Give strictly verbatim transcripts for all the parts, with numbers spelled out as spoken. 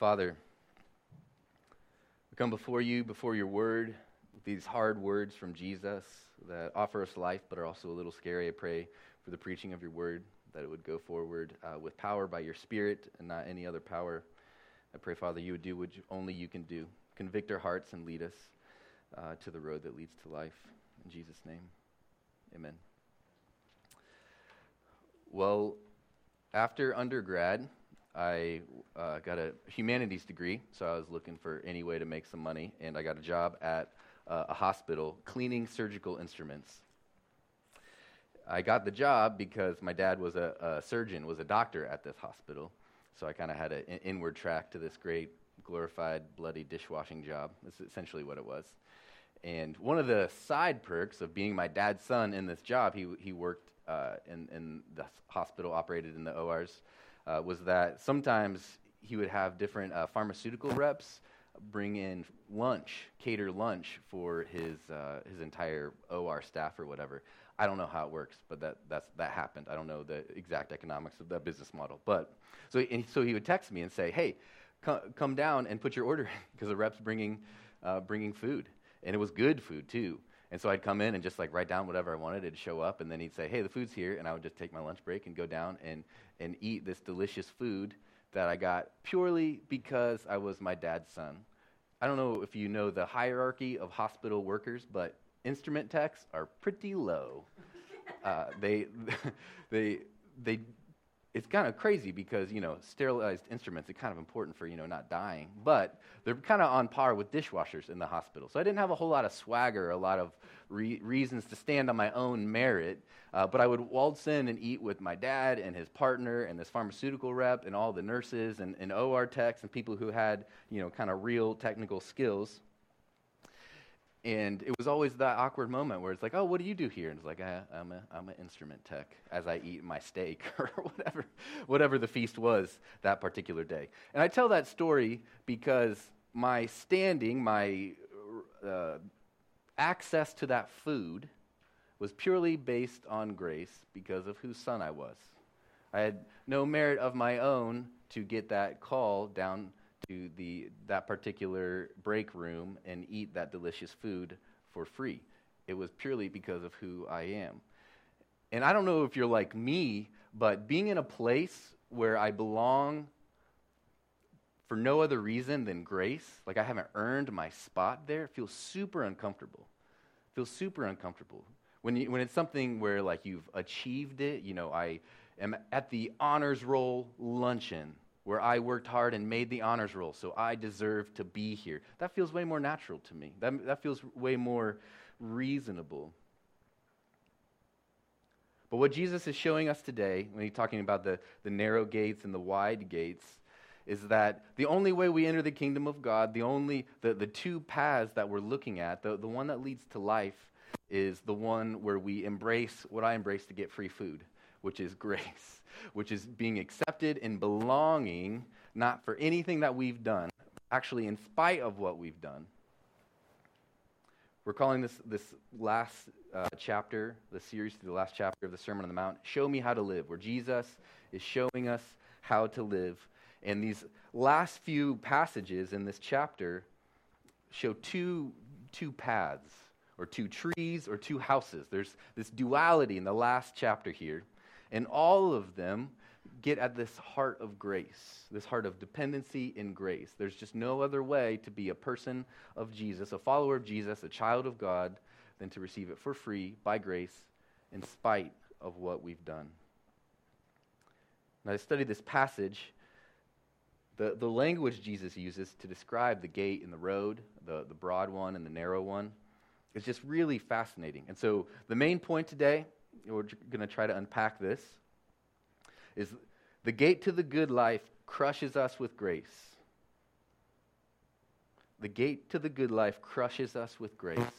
Father, we come before you, before your word, with these hard words from Jesus that offer us life but are also a little scary. I pray for the preaching of your word, that it would go forward uh, with power by your Spirit and not any other power. I pray, Father, you would do what you, only you can do. Convict our hearts and lead us uh, to the road that leads to life. In Jesus' name, amen. Well, after undergrad, I uh, got a humanities degree, so I was looking for any way to make some money, and I got a job at uh, a hospital cleaning surgical instruments. I got the job because my dad was a, a surgeon, was a doctor at this hospital, so I kind of had an inward track to this great, glorified, bloody dishwashing job. That's essentially what it was. And one of the side perks of being my dad's son in this job, he he worked uh, in, in the hospital, operated in the O Rs, Uh, was that sometimes he would have different uh, pharmaceutical reps bring in lunch, cater lunch for his uh, his entire O R staff or whatever. I don't know how it works, but that that's, that happened. I don't know the exact economics of that business model. But so and so he would text me and say, "Hey, c- come down and put your order in," because the rep's bringing uh, bringing food, and it was good food too. And so I'd come in and just like write down whatever I wanted. It'd show up, and then he'd say, "Hey, the food's here," and I would just take my lunch break and go down and, and eat this delicious food that I got purely because I was my dad's son. I don't know if you know the hierarchy of hospital workers, but instrument techs are pretty low. uh, they, they, they. It's kind of crazy because, you know, sterilized instruments are kind of important for, you know, not dying, but they're kind of on par with dishwashers in the hospital. So I didn't have a whole lot of swagger, a lot of re- reasons to stand on my own merit, uh, but I would waltz in and eat with my dad and his partner and this pharmaceutical rep and all the nurses and, and O R techs and people who had, you know, kind of real technical skills. And it was always that awkward moment where it's like, "Oh, what do you do here?" And it's like, I, I'm a, I'm an instrument tech as I eat my steak or whatever whatever the feast was that particular day. And I tell that story because my standing, my uh, access to that food was purely based on grace because of whose son I was. I had no merit of my own to get that call down to the that particular break room and eat that delicious food for free. It was purely because of who I am. And I don't know if you're like me, but being in a place where I belong for no other reason than grace, like I haven't earned my spot there, feels super uncomfortable. Feels super uncomfortable. When you, when it's something where like you've achieved it, you know, I am at the honors roll luncheon, where I worked hard and made the honors roll, so I deserve to be here. That feels way more natural to me. That, that feels way more reasonable. But what Jesus is showing us today, when he's talking about the, the narrow gates and the wide gates, is that the only way we enter the kingdom of God, the only the, the two paths that we're looking at, the, the one that leads to life is the one where we embrace what I embrace to get free food, which is grace, which is being accepted and belonging, not for anything that we've done, actually in spite of what we've done. We're calling this this last uh, chapter, the series to the last chapter of the Sermon on the Mount, Show Me How to Live, where Jesus is showing us how to live. And these last few passages in this chapter show two two paths, or two trees, or two houses. There's this duality in the last chapter here. And all of them get at this heart of grace, this heart of dependency in grace. There's just no other way to be a person of Jesus, a follower of Jesus, a child of God, than to receive it for free, by grace, in spite of what we've done. Now, I studied this passage. The, the language Jesus uses to describe the gate and the road, the, the broad one and the narrow one, is just really fascinating. And so the main point today, we're going to try to unpack this, is the gate to the good life crushes us with grace. The gate to the good life crushes us with grace.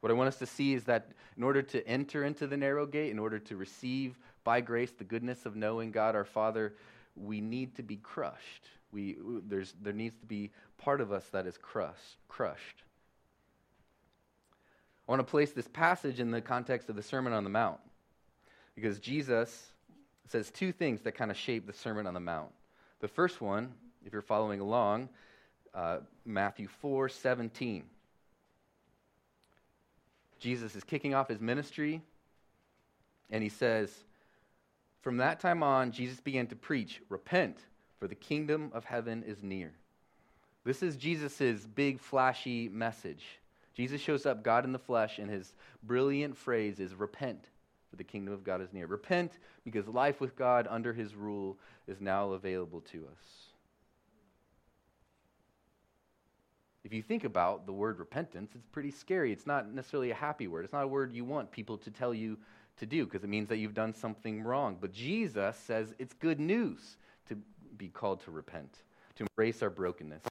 What I want us to see is that in order to enter into the narrow gate, in order to receive by grace the goodness of knowing God our Father, we need to be crushed. We there's there needs to be part of us that is crushed, crushed. I want to place this passage in the context of the Sermon on the Mount, because Jesus says two things that kind of shape the Sermon on the Mount. The first one If you're following along, uh, Matthew four seventeen. Jesus is kicking off his ministry, and he says, "From that time on, Jesus began to preach, 'Repent, for the kingdom of heaven is near.'" This is Jesus' big, flashy message. Jesus shows up, God in the flesh, and his brilliant phrase is, "Repent, for the kingdom of God is near." Repent, because life with God under his rule is now available to us. If you think about the word repentance, it's pretty scary. It's not necessarily a happy word. It's not a word you want people to tell you to do, because it means that you've done something wrong. But Jesus says it's good news to be called to repent, to embrace our brokenness.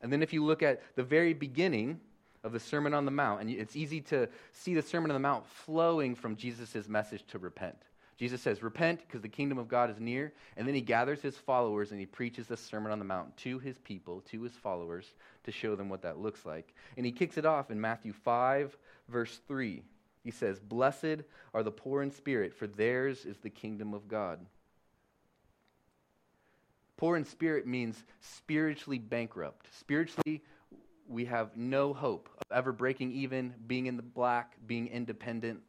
And then if you look at the very beginning of the Sermon on the Mount, and it's easy to see the Sermon on the Mount flowing from Jesus' message to repent. Jesus says, "Repent, because the kingdom of God is near." And then he gathers his followers and he preaches the Sermon on the Mount to his people, to his followers, to show them what that looks like. And he kicks it off in Matthew five, verse three. He says, "Blessed are the poor in spirit, for theirs is the kingdom of God." Poor in spirit means spiritually bankrupt. Spiritually, we have no hope of ever breaking even, being in the black, being independent,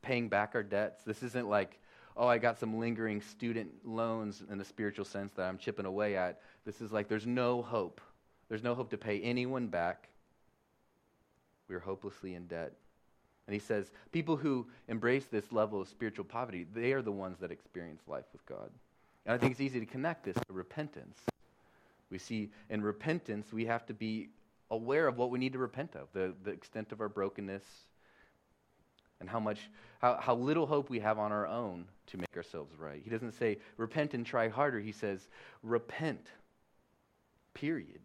paying back our debts. This isn't like, oh, I got some lingering student loans in the spiritual sense that I'm chipping away at. This is like, there's no hope. There's no hope to pay anyone back. We're hopelessly in debt. And he says, people who embrace this level of spiritual poverty, they are the ones that experience life with God. And I think it's easy to connect this to repentance. We see in repentance, we have to be aware of what we need to repent of, the, the extent of our brokenness, and how much, how, how little hope we have on our own to make ourselves right. He doesn't say, repent and try harder. He says, repent, period.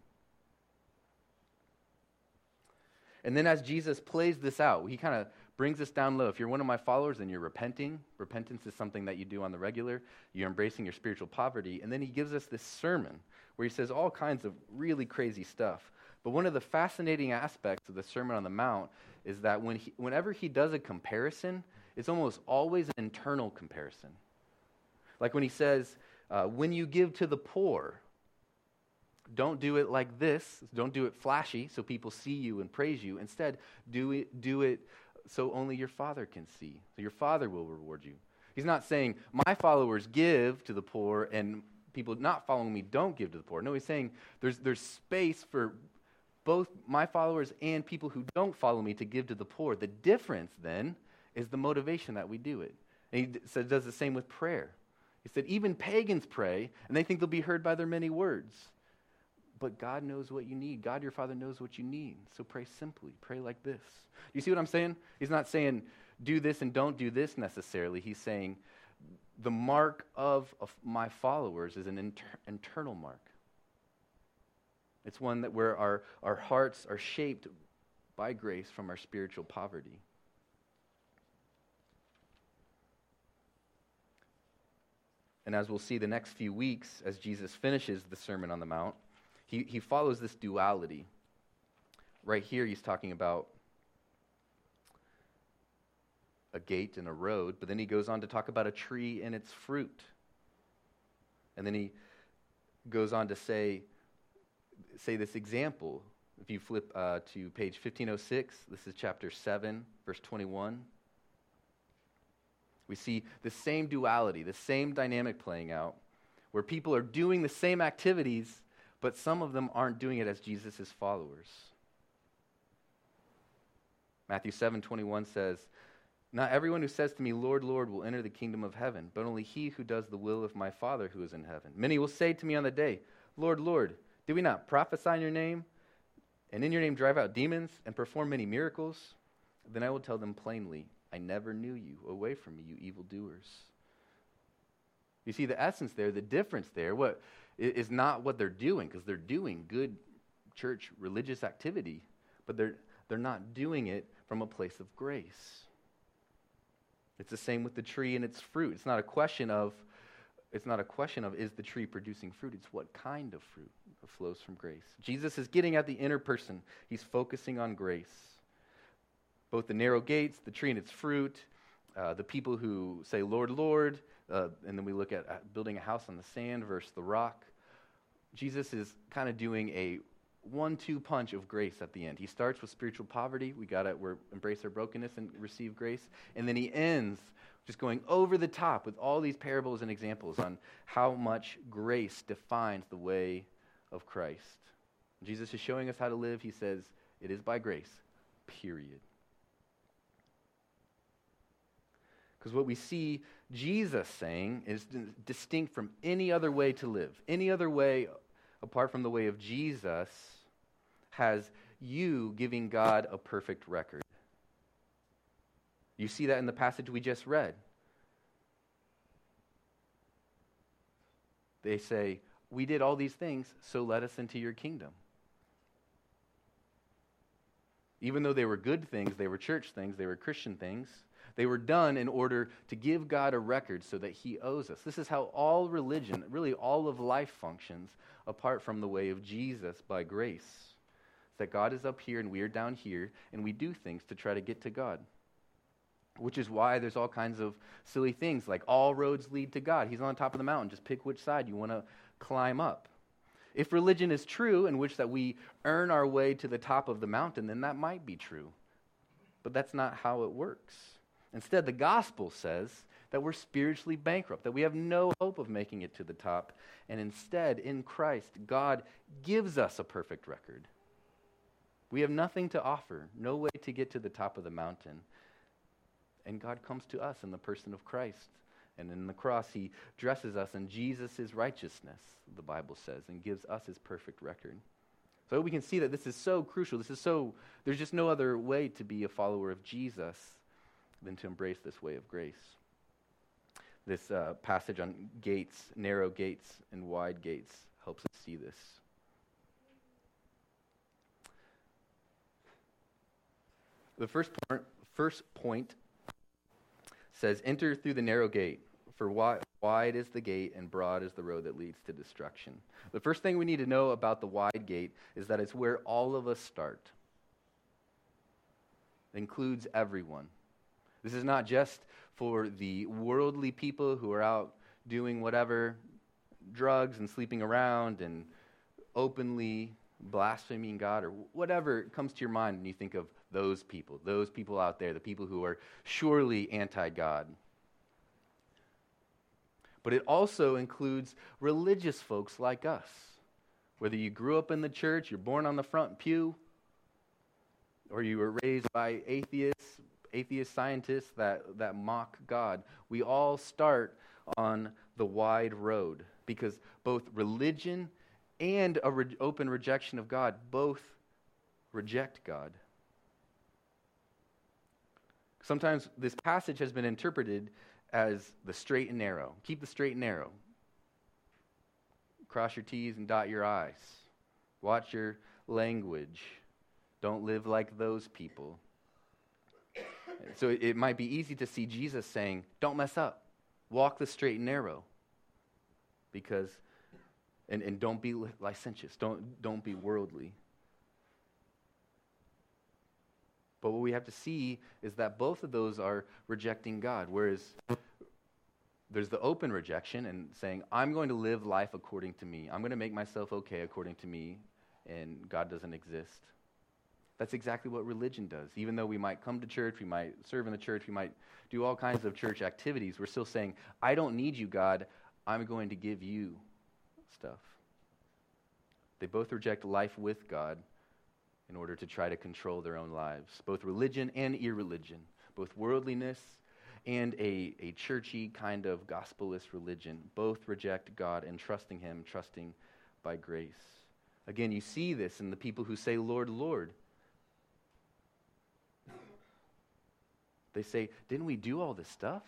And then as Jesus plays this out, he kind of brings us down low. If you're one of my followers and you're repenting, repentance is something that you do on the regular. You're embracing your spiritual poverty. And then he gives us this sermon where he says all kinds of really crazy stuff. But one of the fascinating aspects of the Sermon on the Mount is that when he, whenever he does a comparison, it's almost always an internal comparison. Like when he says, uh, when you give to the poor, don't do it like this. Don't do it flashy so people see you and praise you. Instead, do it, do it so only your Father can see. So your Father will reward you. He's not saying, my followers give to the poor and people not following me don't give to the poor. No, he's saying there's there's space for both my followers and people who don't follow me to give to the poor. The difference, then, is the motivation that we do it. And he d- so does the same with prayer. He said, even pagans pray, and they think they'll be heard by their many words. But God knows what you need. God, your Father, knows what you need. So pray simply. Pray like this. You see what I'm saying? He's not saying, do this and don't do this necessarily. He's saying, the mark of, of my followers is an inter- internal mark. It's one that where our, our hearts are shaped by grace from our spiritual poverty. And as we'll see the next few weeks, as Jesus finishes the Sermon on the Mount, he, he follows this duality. Right here he's talking about a gate and a road, but then he goes on to talk about a tree and its fruit. And then he goes on to say, say this example. If you flip uh, to page fifteen oh six, this is chapter seven, verse twenty-one. We see the same duality, the same dynamic playing out, where people are doing the same activities, but some of them aren't doing it as Jesus' followers. Matthew seven twenty-one says, "Not everyone who says to me, 'Lord, Lord,' will enter the kingdom of heaven, but only he who does the will of my Father who is in heaven. Many will say to me on the day, 'Lord, Lord, did we not prophesy in your name, and in your name drive out demons, and perform many miracles?' Then I will tell them plainly, 'I never knew you. Away from me, you evildoers.'" You see the essence there, the difference there, what is not what they're doing, because they're doing good church religious activity, but they're they're not doing it from a place of grace. It's the same with the tree and its fruit. It's not a question of It's not a question of is the tree producing fruit. It's what kind of fruit flows from grace. Jesus is getting at the inner person. He's focusing on grace. Both the narrow gates, the tree and its fruit, uh, the people who say, "Lord, Lord," uh, and then we look at building a house on the sand versus the rock. Jesus is kind of doing a one two punch of grace at the end. He starts with spiritual poverty. We gotta we're embrace our brokenness and receive grace. And then he ends just going over the top with all these parables and examples on how much grace defines the way of Christ. Jesus is showing us how to live. He says, it is by grace, period. Because what we see Jesus saying is distinct from any other way to live. Any other way apart from the way of Jesus has you giving God a perfect record. You see that in the passage we just read. They say, we did all these things, so let us into your kingdom. Even though they were good things, they were church things, they were Christian things, they were done in order to give God a record so that he owes us. This is how all religion, really all of life functions, apart from the way of Jesus by grace. It's that God is up here and we are down here, and we do things to try to get to God. Which is why there's all kinds of silly things, like all roads lead to God. He's on top of the mountain. Just pick which side you want to climb up. If religion is true, in which that we earn our way to the top of the mountain, then that might be true. But that's not how it works. Instead, the gospel says that we're spiritually bankrupt, that we have no hope of making it to the top. And instead, in Christ, God gives us a perfect record. We have nothing to offer, no way to get to the top of the mountain. And God comes to us in the person of Christ. And in the cross, he dresses us in Jesus' righteousness, the Bible says, and gives us his perfect record. So we can see that this is so crucial. This is so, there's just no other way to be a follower of Jesus than to embrace this way of grace. This uh, passage on gates, narrow gates and wide gates helps us see this. The first point, first point says, enter through the narrow gate, for wide, wide is the gate and broad is the road that leads to destruction. The first thing we need to know about the wide gate is that it's where all of us start. It includes everyone. This is not just for the worldly people who are out doing whatever, drugs and sleeping around and openly blaspheming God or whatever comes to your mind when you think of those people, those people out there, the people who are surely anti-God. But it also includes religious folks like us. Whether you grew up in the church, you're born on the front pew, or you were raised by atheists, atheist scientists that, that mock God, we all start on the wide road because both religion and a re- open rejection of God both reject God. Sometimes this passage has been interpreted as the straight and narrow. Keep the straight and narrow. Cross your T's and dot your I's. Watch your language. Don't live like those people. So it might be easy to see Jesus saying, don't mess up. Walk the straight and narrow. Because, and, and don't be licentious. Don't, don't be worldly. But what we have to see is that both of those are rejecting God. Whereas there's the open rejection and saying, I'm going to live life according to me. I'm going to make myself okay according to me. And God doesn't exist. That's exactly what religion does. Even though we might come to church, we might serve in the church, we might do all kinds of church activities, we're still saying, I don't need you, God. I'm going to give you stuff. They both reject life with God in order to try to control their own lives, both religion and irreligion, both worldliness and a, a churchy kind of gospelist religion. Both reject God and trusting him, trusting by grace. Again, you see this in the people who say, Lord, Lord. They say, didn't we do all this stuff?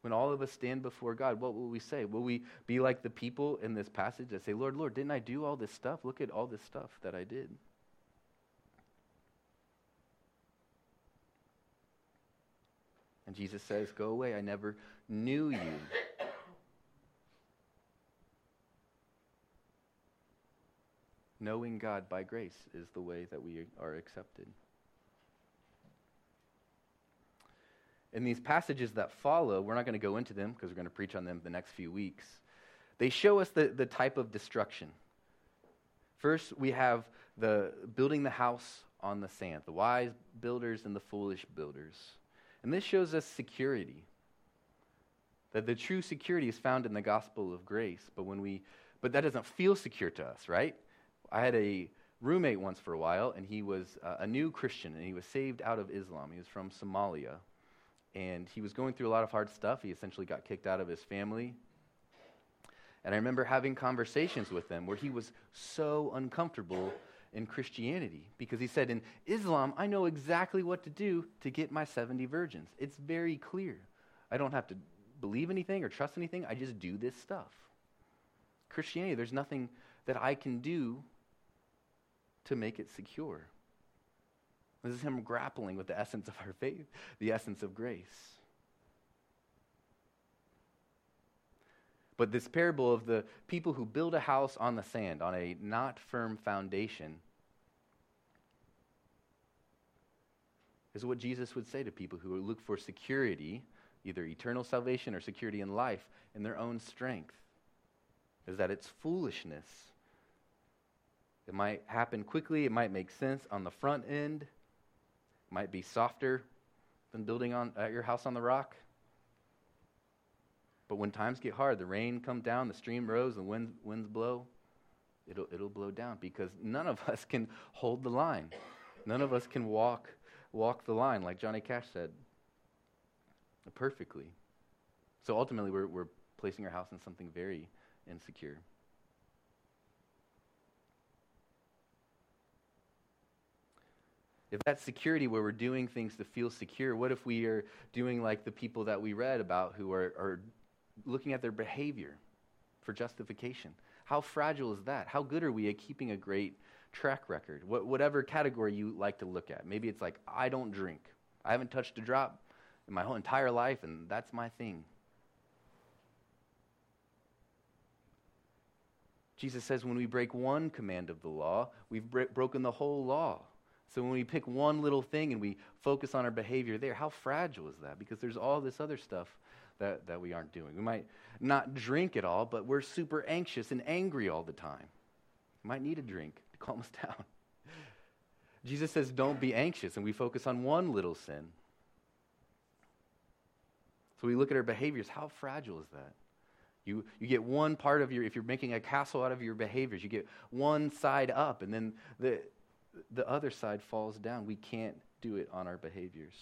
When all of us stand before God, what will we say? Will we be like the people in this passage that say, Lord, Lord, didn't I do all this stuff? Look at all this stuff that I did. And Jesus says, go away, I never knew you. Knowing God by grace is the way that we are accepted. In these passages that follow, we're not going to go into them because we're going to preach on them the next few weeks. They show us the, the type of destruction. First, we have the building the house on the sand, the wise builders and the foolish builders. And this shows us security, that the true security is found in the gospel of grace. But when we, but that doesn't feel secure to us, right? I had a roommate once for a while, and he was uh, a new Christian, and he was saved out of Islam. He was from Somalia, and he was going through a lot of hard stuff. He essentially got kicked out of his family. And I remember having conversations with him where he was so uncomfortable in Christianity because he said, in Islam, I know exactly what to do to get my seventy virgins. It's very clear. I don't have to believe anything or trust anything. I just do this stuff. Christianity, there's nothing that I can do to make it secure. This is him grappling with the essence of our faith, the essence of grace. But this parable of the people who build a house on the sand, on a not firm foundation, is what Jesus would say to people who look for security, either eternal salvation or security in life, in their own strength, is that it's foolishness. It might happen quickly, it might make sense on the front end, it might be softer than building on uh, your house on the rock. But when times get hard, the rain comes down, the stream rose, the wind, winds blow, it'll, it'll blow down because none of us can hold the line. None of us can walk, walk the line, like Johnny Cash said, perfectly. So ultimately, we're, we're placing our house in something very insecure. If that's security where we're doing things to feel secure, what if we are doing like the people that we read about who are, are looking at their behavior for justification? How fragile is that? How good are we at keeping a great track record? What, whatever category you like to look at. Maybe it's like, I don't drink. I haven't touched a drop in my whole entire life, and that's my thing. Jesus says when we break one command of the law, we've bre- broken the whole law. So when we pick one little thing and we focus on our behavior there, how fragile is that? Because there's all this other stuff that, that we aren't doing. We might not drink at all, but we're super anxious and angry all the time. We might need a drink to calm us down. Jesus says, don't be anxious, and we focus on one little sin. So we look at our behaviors. How fragile is that? You you get one part of your, if you're making a castle out of your behaviors, you get one side up, and then the the other side falls down. We can't do it on our behaviors.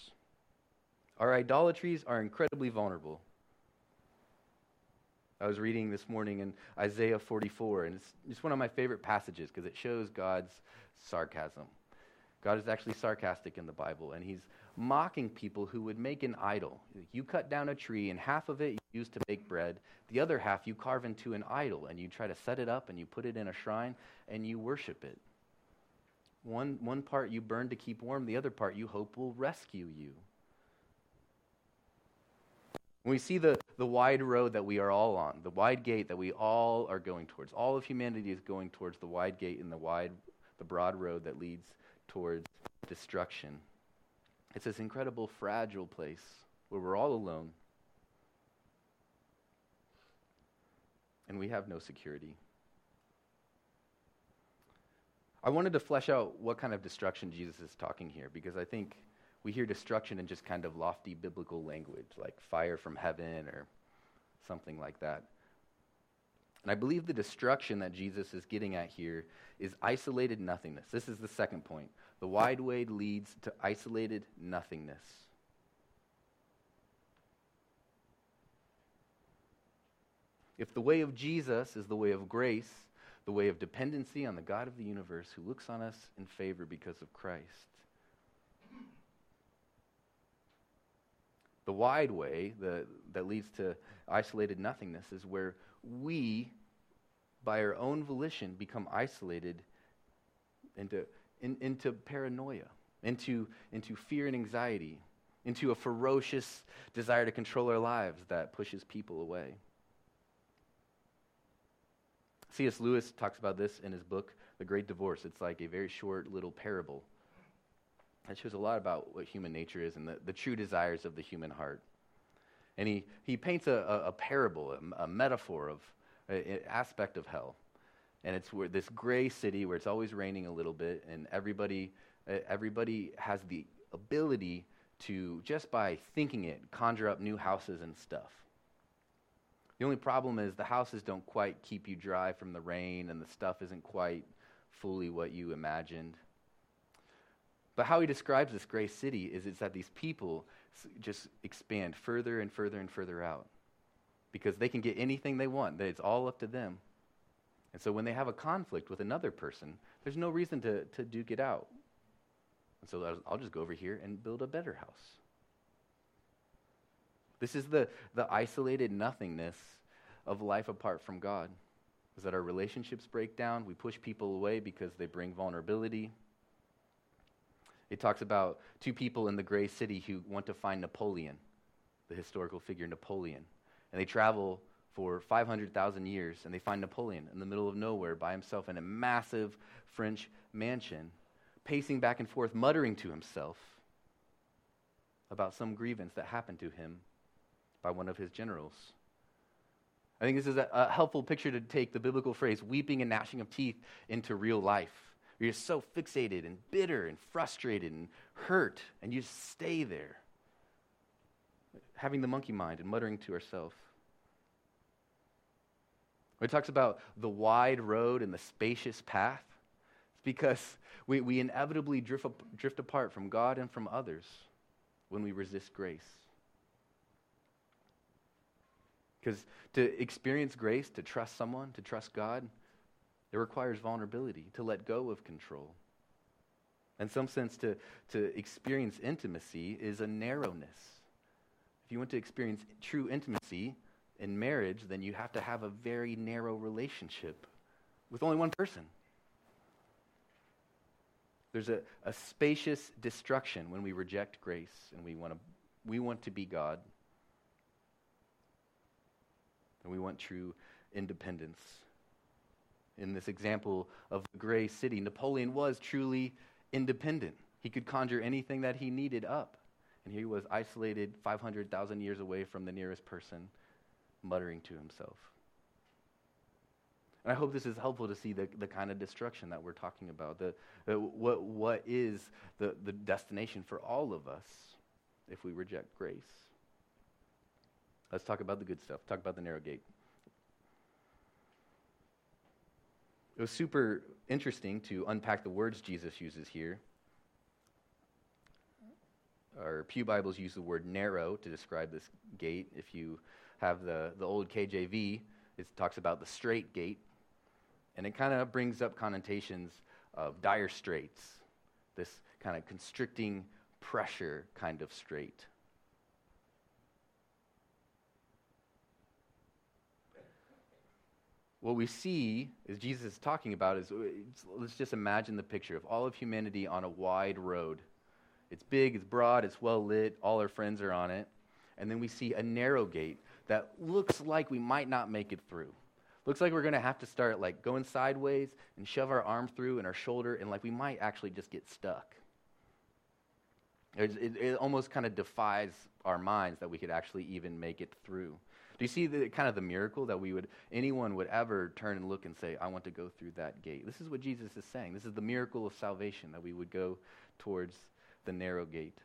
Our idolatries are incredibly vulnerable. I was reading this morning in Isaiah forty-four, and it's, it's one of my favorite passages because it shows God's sarcasm. God is actually sarcastic in the Bible, and he's mocking people who would make an idol. You cut down a tree, and half of it you use to make bread. The other half you carve into an idol, and you try to set it up, and you put it in a shrine, and you worship it. One one part you burn to keep warm, the other part you hope will rescue you. When we see the, the wide road that we are all on, the wide gate that we all are going towards, all of humanity is going towards the wide gate and the wide, the broad road that leads towards destruction. It's this incredible, fragile place where we're all alone and we have no security. I wanted to flesh out what kind of destruction Jesus is talking here, because I think we hear destruction in just kind of lofty biblical language, like fire from heaven or something like that. And I believe the destruction that Jesus is getting at here is isolated nothingness. This is the second point. The wide way leads to isolated nothingness. If the way of Jesus is the way of grace, the way of dependency on the God of the universe who looks on us in favor because of Christ. The wide way the, that leads to isolated nothingness is where we, by our own volition, become isolated into, in, into paranoia, into, into fear and anxiety, into a ferocious desire to control our lives that pushes people away. C S Lewis talks about this in his book, The Great Divorce. It's like a very short little parable that shows a lot about what human nature is and the, the true desires of the human heart. And he, he paints a, a, a parable, a, a metaphor of an aspect of hell. And it's where this gray city where it's always raining a little bit, and everybody everybody has the ability to, just by thinking it, conjure up new houses and stuff. The only problem is the houses don't quite keep you dry from the rain, and the stuff isn't quite fully what you imagined. But how he describes this gray city is it's that these people just expand further and further and further out because they can get anything they want. It's all up to them. And so when they have a conflict with another person, there's no reason to, to duke it out. And so I'll just go over here and build a better house. This is the, the isolated nothingness of life apart from God, is that our relationships break down. We push people away because they bring vulnerability. It talks about two people in the gray city who want to find Napoleon, the historical figure Napoleon. And they travel for five hundred thousand years, and they find Napoleon in the middle of nowhere by himself in a massive French mansion, pacing back and forth, muttering to himself about some grievance that happened to him by one of his generals. I think this is a, a helpful picture to take the biblical phrase, weeping and gnashing of teeth, into real life. You're just so fixated and bitter and frustrated and hurt, and you just stay there, having the monkey mind and muttering to ourselves. It talks about the wide road and the spacious path. It's because we, we inevitably drift, drift apart from God and from others when we resist grace. Because to experience grace, to trust someone, to trust God, it requires vulnerability, to let go of control. In some sense, to, to experience intimacy is a narrowness. If you want to experience true intimacy in marriage, then you have to have a very narrow relationship with only one person. There's a, a spacious destruction when we reject grace and we want to we want to be God. And we want true independence. In this example of the gray city, Napoleon was truly independent. He could conjure anything that he needed up. And he was isolated five hundred thousand years away from the nearest person, muttering to himself. And I hope this is helpful to see the, the kind of destruction that we're talking about. The, the what what is the, the destination for all of us if we reject grace? Let's talk about the good stuff. Talk about the narrow gate. It was super interesting to unpack the words Jesus uses here. Our Pew Bibles use the word narrow to describe this gate. If you have the, the old K J V, it talks about the straight gate. And it kind of brings up connotations of dire straits, this kind of constricting pressure kind of strait. What we see is Jesus is talking about is, let's just imagine the picture of all of humanity on a wide road. It's big, it's broad, it's well lit, all our friends are on it. And then we see a narrow gate that looks like we might not make it through. Looks like we're going to have to start like going sideways and shove our arm through and our shoulder, and like we might actually just get stuck. It, it, it almost kind of defies our minds that we could actually even make it through. Do you see the kind of the miracle that we would anyone would ever turn and look and say, I want to go through that gate? This is what Jesus is saying. This is the miracle of salvation, that we would go towards the narrow gate.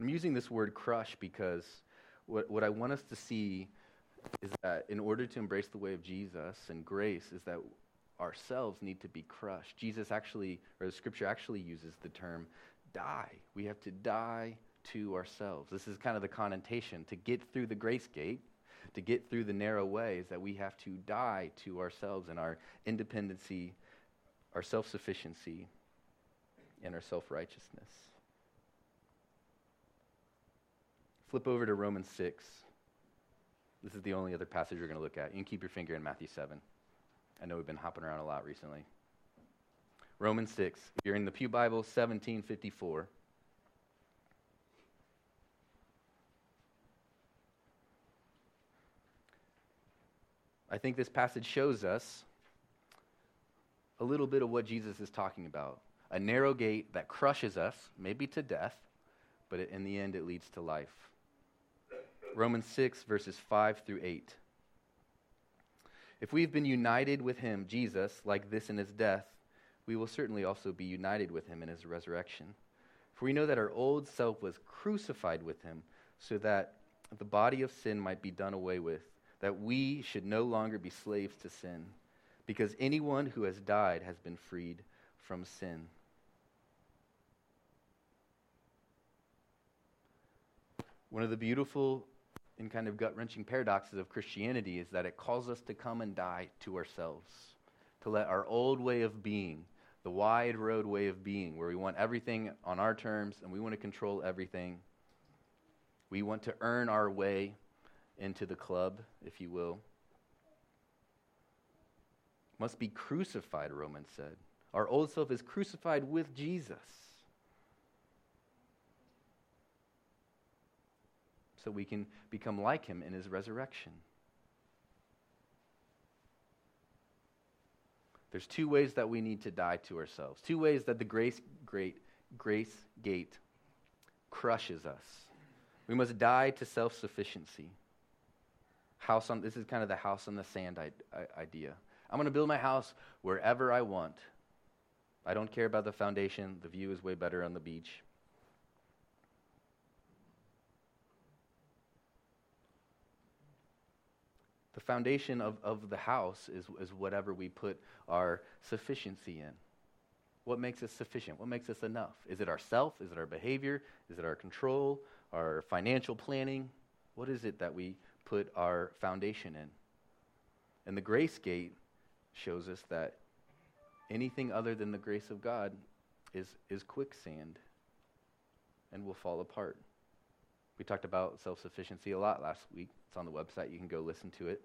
I'm using this word crush because what, what I want us to see is that in order to embrace the way of Jesus and grace is that ourselves need to be crushed. Jesus actually, or the scripture actually uses the term die. We have to die to ourselves. This is kind of the connotation. To get through the grace gate, to get through the narrow way, is that we have to die to ourselves and our independency, our self-sufficiency, and our self-righteousness. Flip over to Romans six. This is the only other passage we're going to look at. You can keep your finger in Matthew seven. I know we've been hopping around a lot recently. Romans six, if you're in the Pew Bible, seventeen fifty-four. I think this passage shows us a little bit of what Jesus is talking about. A narrow gate that crushes us, maybe to death, but in the end it leads to life. Romans six, verses five through eight. If we've been united with him, Jesus, like this in his death, we will certainly also be united with him in his resurrection. For we know that our old self was crucified with him, so that the body of sin might be done away with, that we should no longer be slaves to sin, because anyone who has died has been freed from sin. One of the beautiful and kind of gut-wrenching paradoxes of Christianity is that it calls us to come and die to ourselves, to let our old way of being, the wide road way of being, where we want everything on our terms and we want to control everything. We want to earn our way into the club, if you will. Must be crucified, Romans said. Our old self is crucified with Jesus. So we can become like him in his resurrection. There's two ways that we need to die to ourselves. Two ways that the grace, great, grace gate crushes us. We must die to self-sufficiency. House on, this is kind of the house on the sand I, I, idea. I'm going to build my house wherever I want. I don't care about the foundation. The view is way better on the beach. The foundation of, of the house is, is whatever we put our sufficiency in. What makes us sufficient? What makes us enough? Is it ourself? Is it our behavior? Is it our control? Our financial planning? What is it that we put our foundation in? And the grace gate shows us that anything other than the grace of God is, is quicksand and will fall apart. We talked about self-sufficiency a lot last week. It's on the website. You can go listen to it.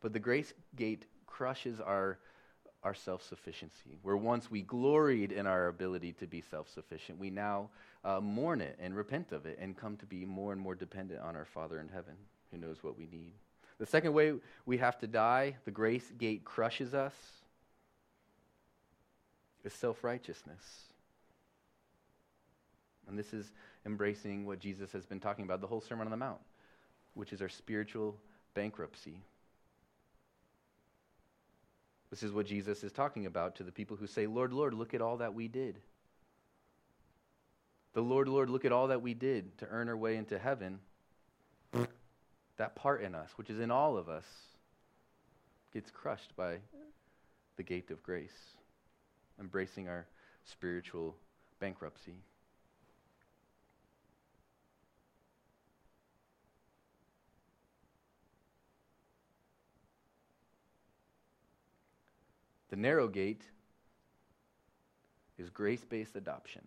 But the grace gate crushes our, our self-sufficiency, where once we gloried in our ability to be self-sufficient, we now uh, mourn it and repent of it and come to be more and more dependent on our Father in heaven, who knows what we need. The second way we have to die, the grace gate crushes us, is self-righteousness. And this is embracing what Jesus has been talking about the whole Sermon on the Mount, which is our spiritual bankruptcy. This is what Jesus is talking about to the people who say, Lord, Lord, look at all that we did. The Lord, Lord, look at all that we did to earn our way into heaven. That part in us, which is in all of us, gets crushed by the gate of grace, embracing our spiritual bankruptcy. The narrow gate is grace-based adoption,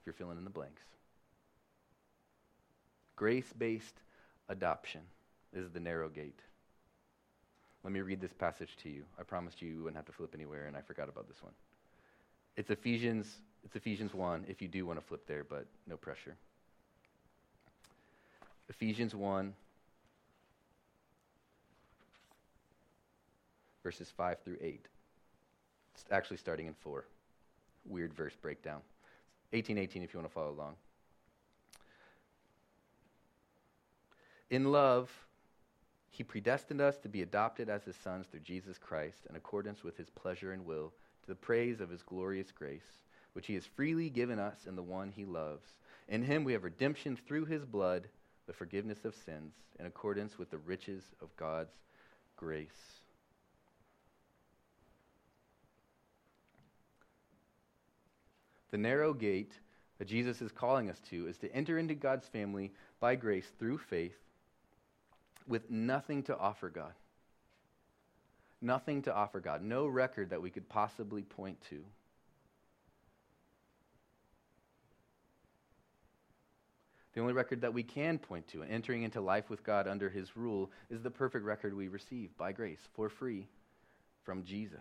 if you're filling in the blanks. Grace-based adoption is the narrow gate. Let me read this passage to you. I promised you you wouldn't have to flip anywhere, and I forgot about this one. It's Ephesians, it's Ephesians one, if you do want to flip there, but no pressure. Ephesians one, verses five through eight. It's actually starting in four. Weird verse breakdown. eighteen eighteen if you want to follow along. In love, he predestined us to be adopted as his sons through Jesus Christ in accordance with his pleasure and will, to the praise of his glorious grace, which he has freely given us in the one he loves. In him we have redemption through his blood, the forgiveness of sins, in accordance with the riches of God's grace. The narrow gate that Jesus is calling us to is to enter into God's family by grace through faith with nothing to offer God. Nothing to offer God. No record that we could possibly point to. The only record that we can point to in entering into life with God under his rule is the perfect record we receive by grace for free from Jesus.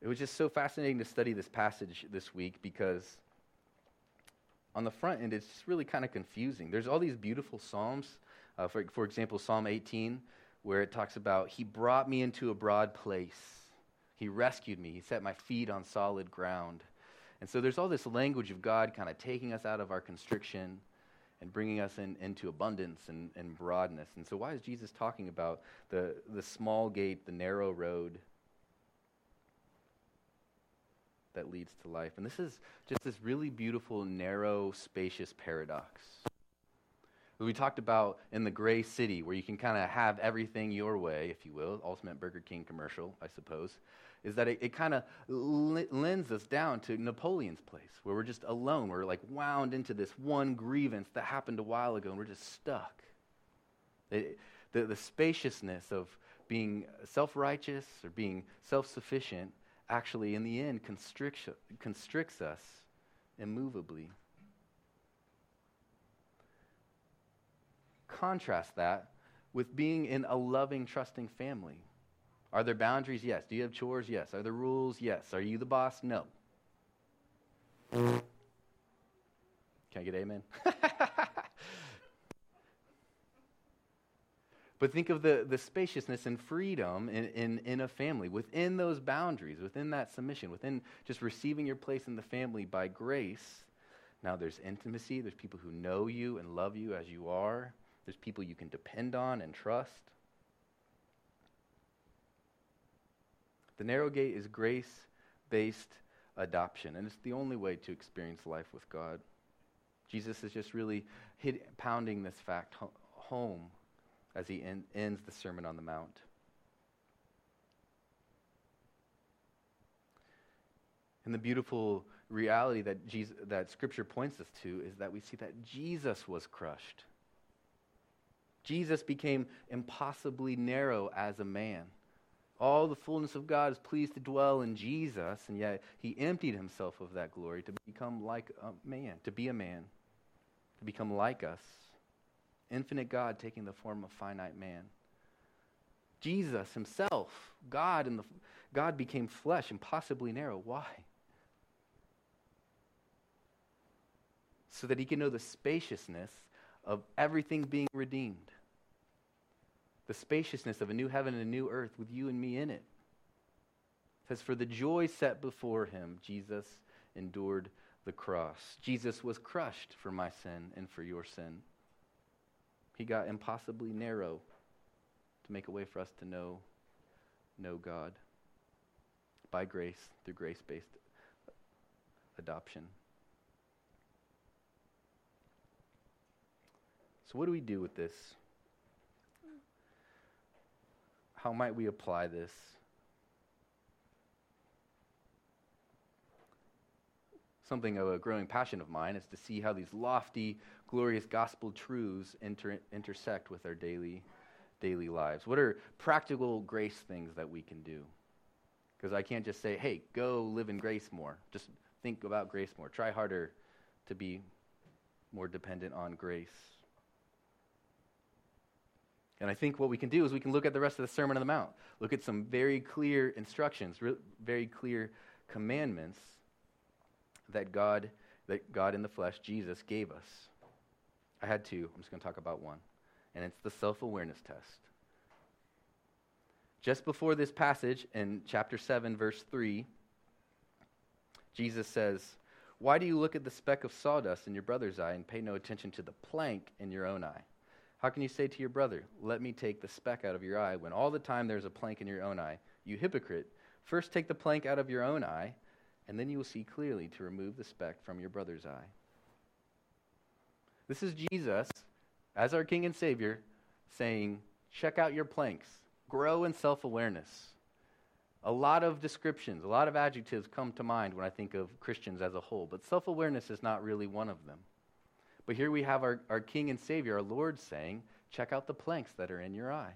It was just so fascinating to study this passage this week because on the front end, it's just really kind of confusing. There's all these beautiful psalms. Uh, for, for example, Psalm eighteen, where it talks about, he brought me into a broad place. He rescued me. He set my feet on solid ground. And so there's all this language of God kind of taking us out of our constriction and bringing us in, into abundance and, and broadness. And so why is Jesus talking about the, the small gate, the narrow road that leads to life? And this is just this really beautiful, narrow, spacious paradox. We talked about in the Gray City, where you can kind of have everything your way, if you will, ultimate Burger King commercial, I suppose, is that it, it kind of l- lends us down to Napoleon's place, where we're just alone. We're like wound into this one grievance that happened a while ago, and we're just stuck. It, the, the spaciousness of being self-righteous or being self-sufficient actually, in the end, constricts, constricts us immovably. Contrast that with being in a loving, trusting family. Are there boundaries? Yes. Do you have chores? Yes. Are there rules? Yes. Are you the boss? No. Can I get amen? But think of the, the spaciousness and freedom in, in, in a family, within those boundaries, within that submission, within just receiving your place in the family by grace. Now there's intimacy. There's people who know you and love you as you are. There's people you can depend on and trust. The narrow gate is grace-based adoption, and it's the only way to experience life with God. Jesus is just really hit, pounding this fact ho- home as he en- ends the Sermon on the Mount. And the beautiful reality that Jesus, that Scripture points us to is that we see that Jesus was crushed. Jesus became impossibly narrow as a man. All the fullness of God is pleased to dwell in Jesus, and yet he emptied himself of that glory to become like a man, to be a man, to become like us. Infinite God taking the form of finite man. Jesus himself, God in the God became flesh, impossibly narrow. Why? So that he can know the spaciousness of everything being redeemed. The spaciousness of a new heaven and a new earth with you and me in it. It says, for the joy set before him, Jesus endured the cross. Jesus was crushed for my sin and for your sin. He got impossibly narrow to make a way for us to know, know God by grace, through grace-based adoption. So what do we do with this? How might we apply this? Something of a growing passion of mine is to see how these lofty, glorious gospel truths inter- intersect with our daily, daily lives. What are practical grace things that we can do? Because I can't just say, hey, go live in grace more. Just think about grace more. Try harder to be more dependent on grace. And I think what we can do is we can look at the rest of the Sermon on the Mount, look at some very clear instructions, re- very clear commandments that God, that God in the flesh, Jesus, gave us. I had two. I'm just going to talk about one, and it's the self-awareness test. Just before this passage in chapter seven, verse three, Jesus says, "Why do you look at the speck of sawdust in your brother's eye and pay no attention to the plank in your own eye? How can you say to your brother, let me take the speck out of your eye, when all the time there's a plank in your own eye? You hypocrite, first take the plank out of your own eye, and then you will see clearly to remove the speck from your brother's eye." This is Jesus, as our King and Savior, saying, check out your planks, grow in self-awareness. A lot of descriptions, a lot of adjectives come to mind when I think of Christians as a whole, but self-awareness is not really one of them. But here we have our, our King and Savior, our Lord, saying, check out the planks that are in your eye.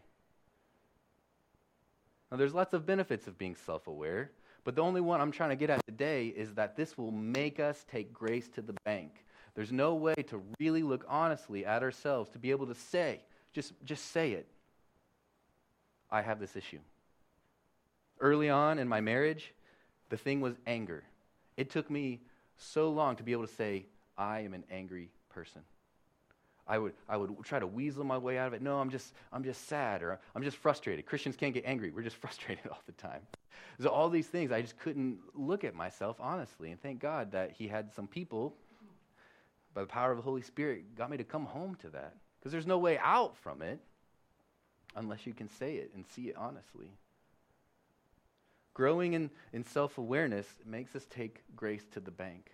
Now, there's lots of benefits of being self-aware, but the only one I'm trying to get at today is that this will make us take grace to the bank. There's no way to really look honestly at ourselves, to be able to say, just, just say it, I have this issue. Early on in my marriage, the thing was anger. It took me so long to be able to say, I am an angry person. I would I would try to weasel my way out of it. No, I'm just I'm just sad, or I'm just frustrated. Christians can't get angry. We're just frustrated all the time. So all these things, I just couldn't look at myself honestly. And thank God that he had some people, by the power of the Holy Spirit, got me to come home to that. Because there's no way out from it unless you can say it and see it honestly. Growing in, in self-awareness makes us take grace to the bank.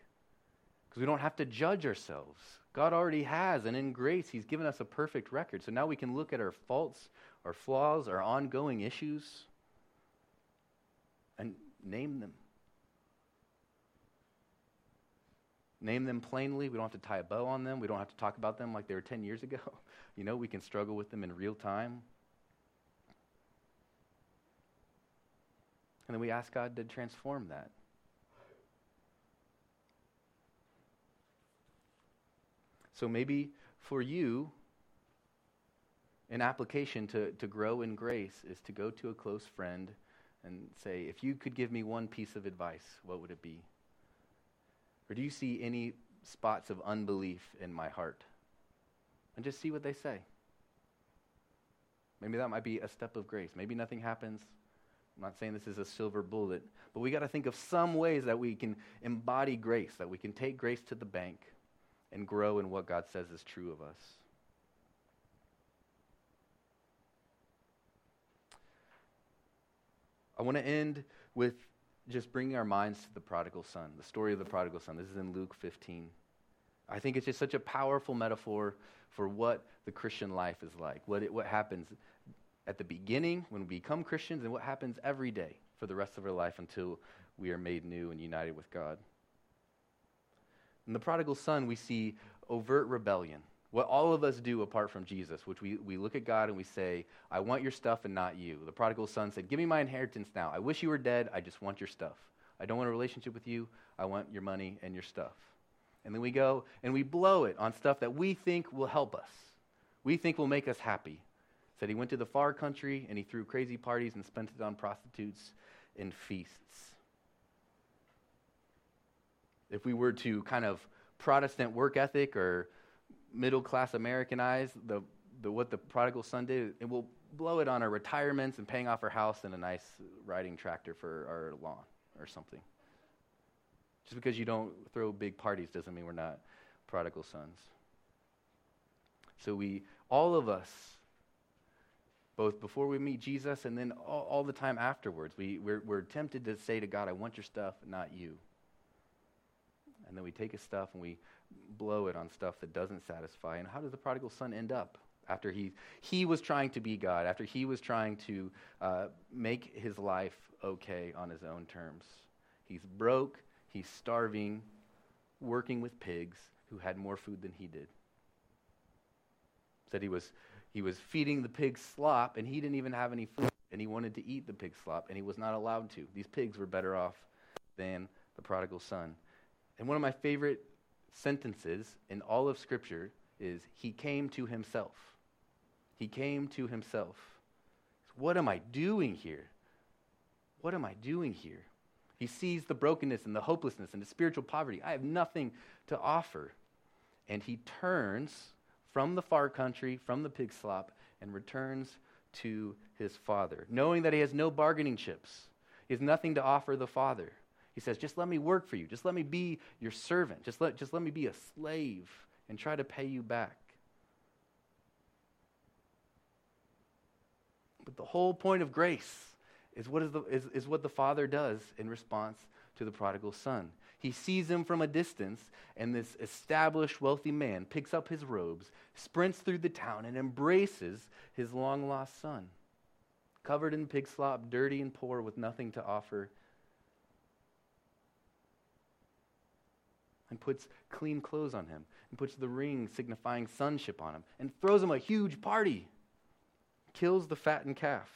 Because we don't have to judge ourselves. God already has, and in grace, he's given us a perfect record. So now we can look at our faults, our flaws, our ongoing issues, and name them. Name them plainly. We don't have to tie a bow on them. We don't have to talk about them like they were ten years ago. You know, we can struggle with them in real time. And then we ask God to transform that. So maybe for you, an application to, to grow in grace is to go to a close friend and say, if you could give me one piece of advice, what would it be? Or do you see any spots of unbelief in my heart? And just see what they say. Maybe that might be a step of grace. Maybe nothing happens. I'm not saying this is a silver bullet, but we got to think of some ways that we can embody grace, that we can take grace to the bank and grow in what God says is true of us. I want to end with just bringing our minds to the prodigal son, the story of the prodigal son. This is in Luke fifteen. I think it's just such a powerful metaphor for what the Christian life is like, what it, what happens at the beginning when we become Christians, and what happens every day for the rest of our life until we are made new and united with God. In the prodigal son, we see overt rebellion, what all of us do apart from Jesus, which we, we look at God and we say, I want your stuff and not you. The prodigal son said, give me my inheritance now. I wish you were dead. I just want your stuff. I don't want a relationship with you. I want your money and your stuff. And then we go and we blow it on stuff that we think will help us. We think will make us happy. Said he went to the far country and he threw crazy parties and spent it on prostitutes and feasts. If we were to kind of Protestant work ethic or middle-class Americanize the, the what the prodigal son did, it will blow it on our retirements and paying off our house and a nice riding tractor for our lawn or something. Just because you don't throw big parties doesn't mean we're not prodigal sons. So we, all of us, both before we meet Jesus and then all, all the time afterwards, we, we're, we're tempted to say to God, I want your stuff, not you. And then we take his stuff and we blow it on stuff that doesn't satisfy. And how does the prodigal son end up? After he he was trying to be God, after he was trying to uh, make his life okay on his own terms. He's broke, he's starving, working with pigs who had more food than he did. Said he was he was feeding the pigs slop, and he didn't even have any food, and he wanted to eat the pig slop, and he was not allowed to. These pigs were better off than the prodigal son. And one of my favorite sentences in all of Scripture is, he came to himself. He came to himself. What am I doing here? What am I doing here? He sees the brokenness and the hopelessness and the spiritual poverty. I have nothing to offer. And he turns from the far country, from the pig slop, and returns to his father, knowing that he has no bargaining chips. He has nothing to offer the father. He says, just let me work for you. Just let me be your servant. Just let, just let me be a slave and try to pay you back. But the whole point of grace is what is, the, is, is what the father does in response to the prodigal son. He sees him from a distance, and this established wealthy man picks up his robes, sprints through the town, and embraces his long-lost son, covered in pig slop, dirty and poor, with nothing to offer, and puts clean clothes on him, and puts the ring signifying sonship on him, and throws him a huge party, kills the fattened calf.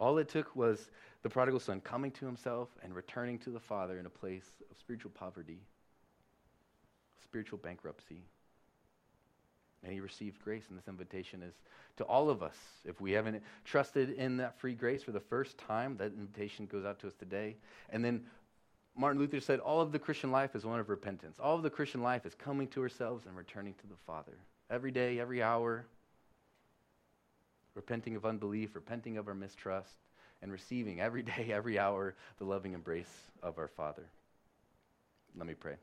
All it took was the prodigal son coming to himself and returning to the father in a place of spiritual poverty, spiritual bankruptcy. And he received grace, and this invitation is to all of us. If we haven't trusted in that free grace for the first time, that invitation goes out to us today. And then Martin Luther said, all of the Christian life is one of repentance. All of the Christian life is coming to ourselves and returning to the Father. Every day, every hour, repenting of unbelief, repenting of our mistrust, and receiving every day, every hour, the loving embrace of our Father. Let me pray.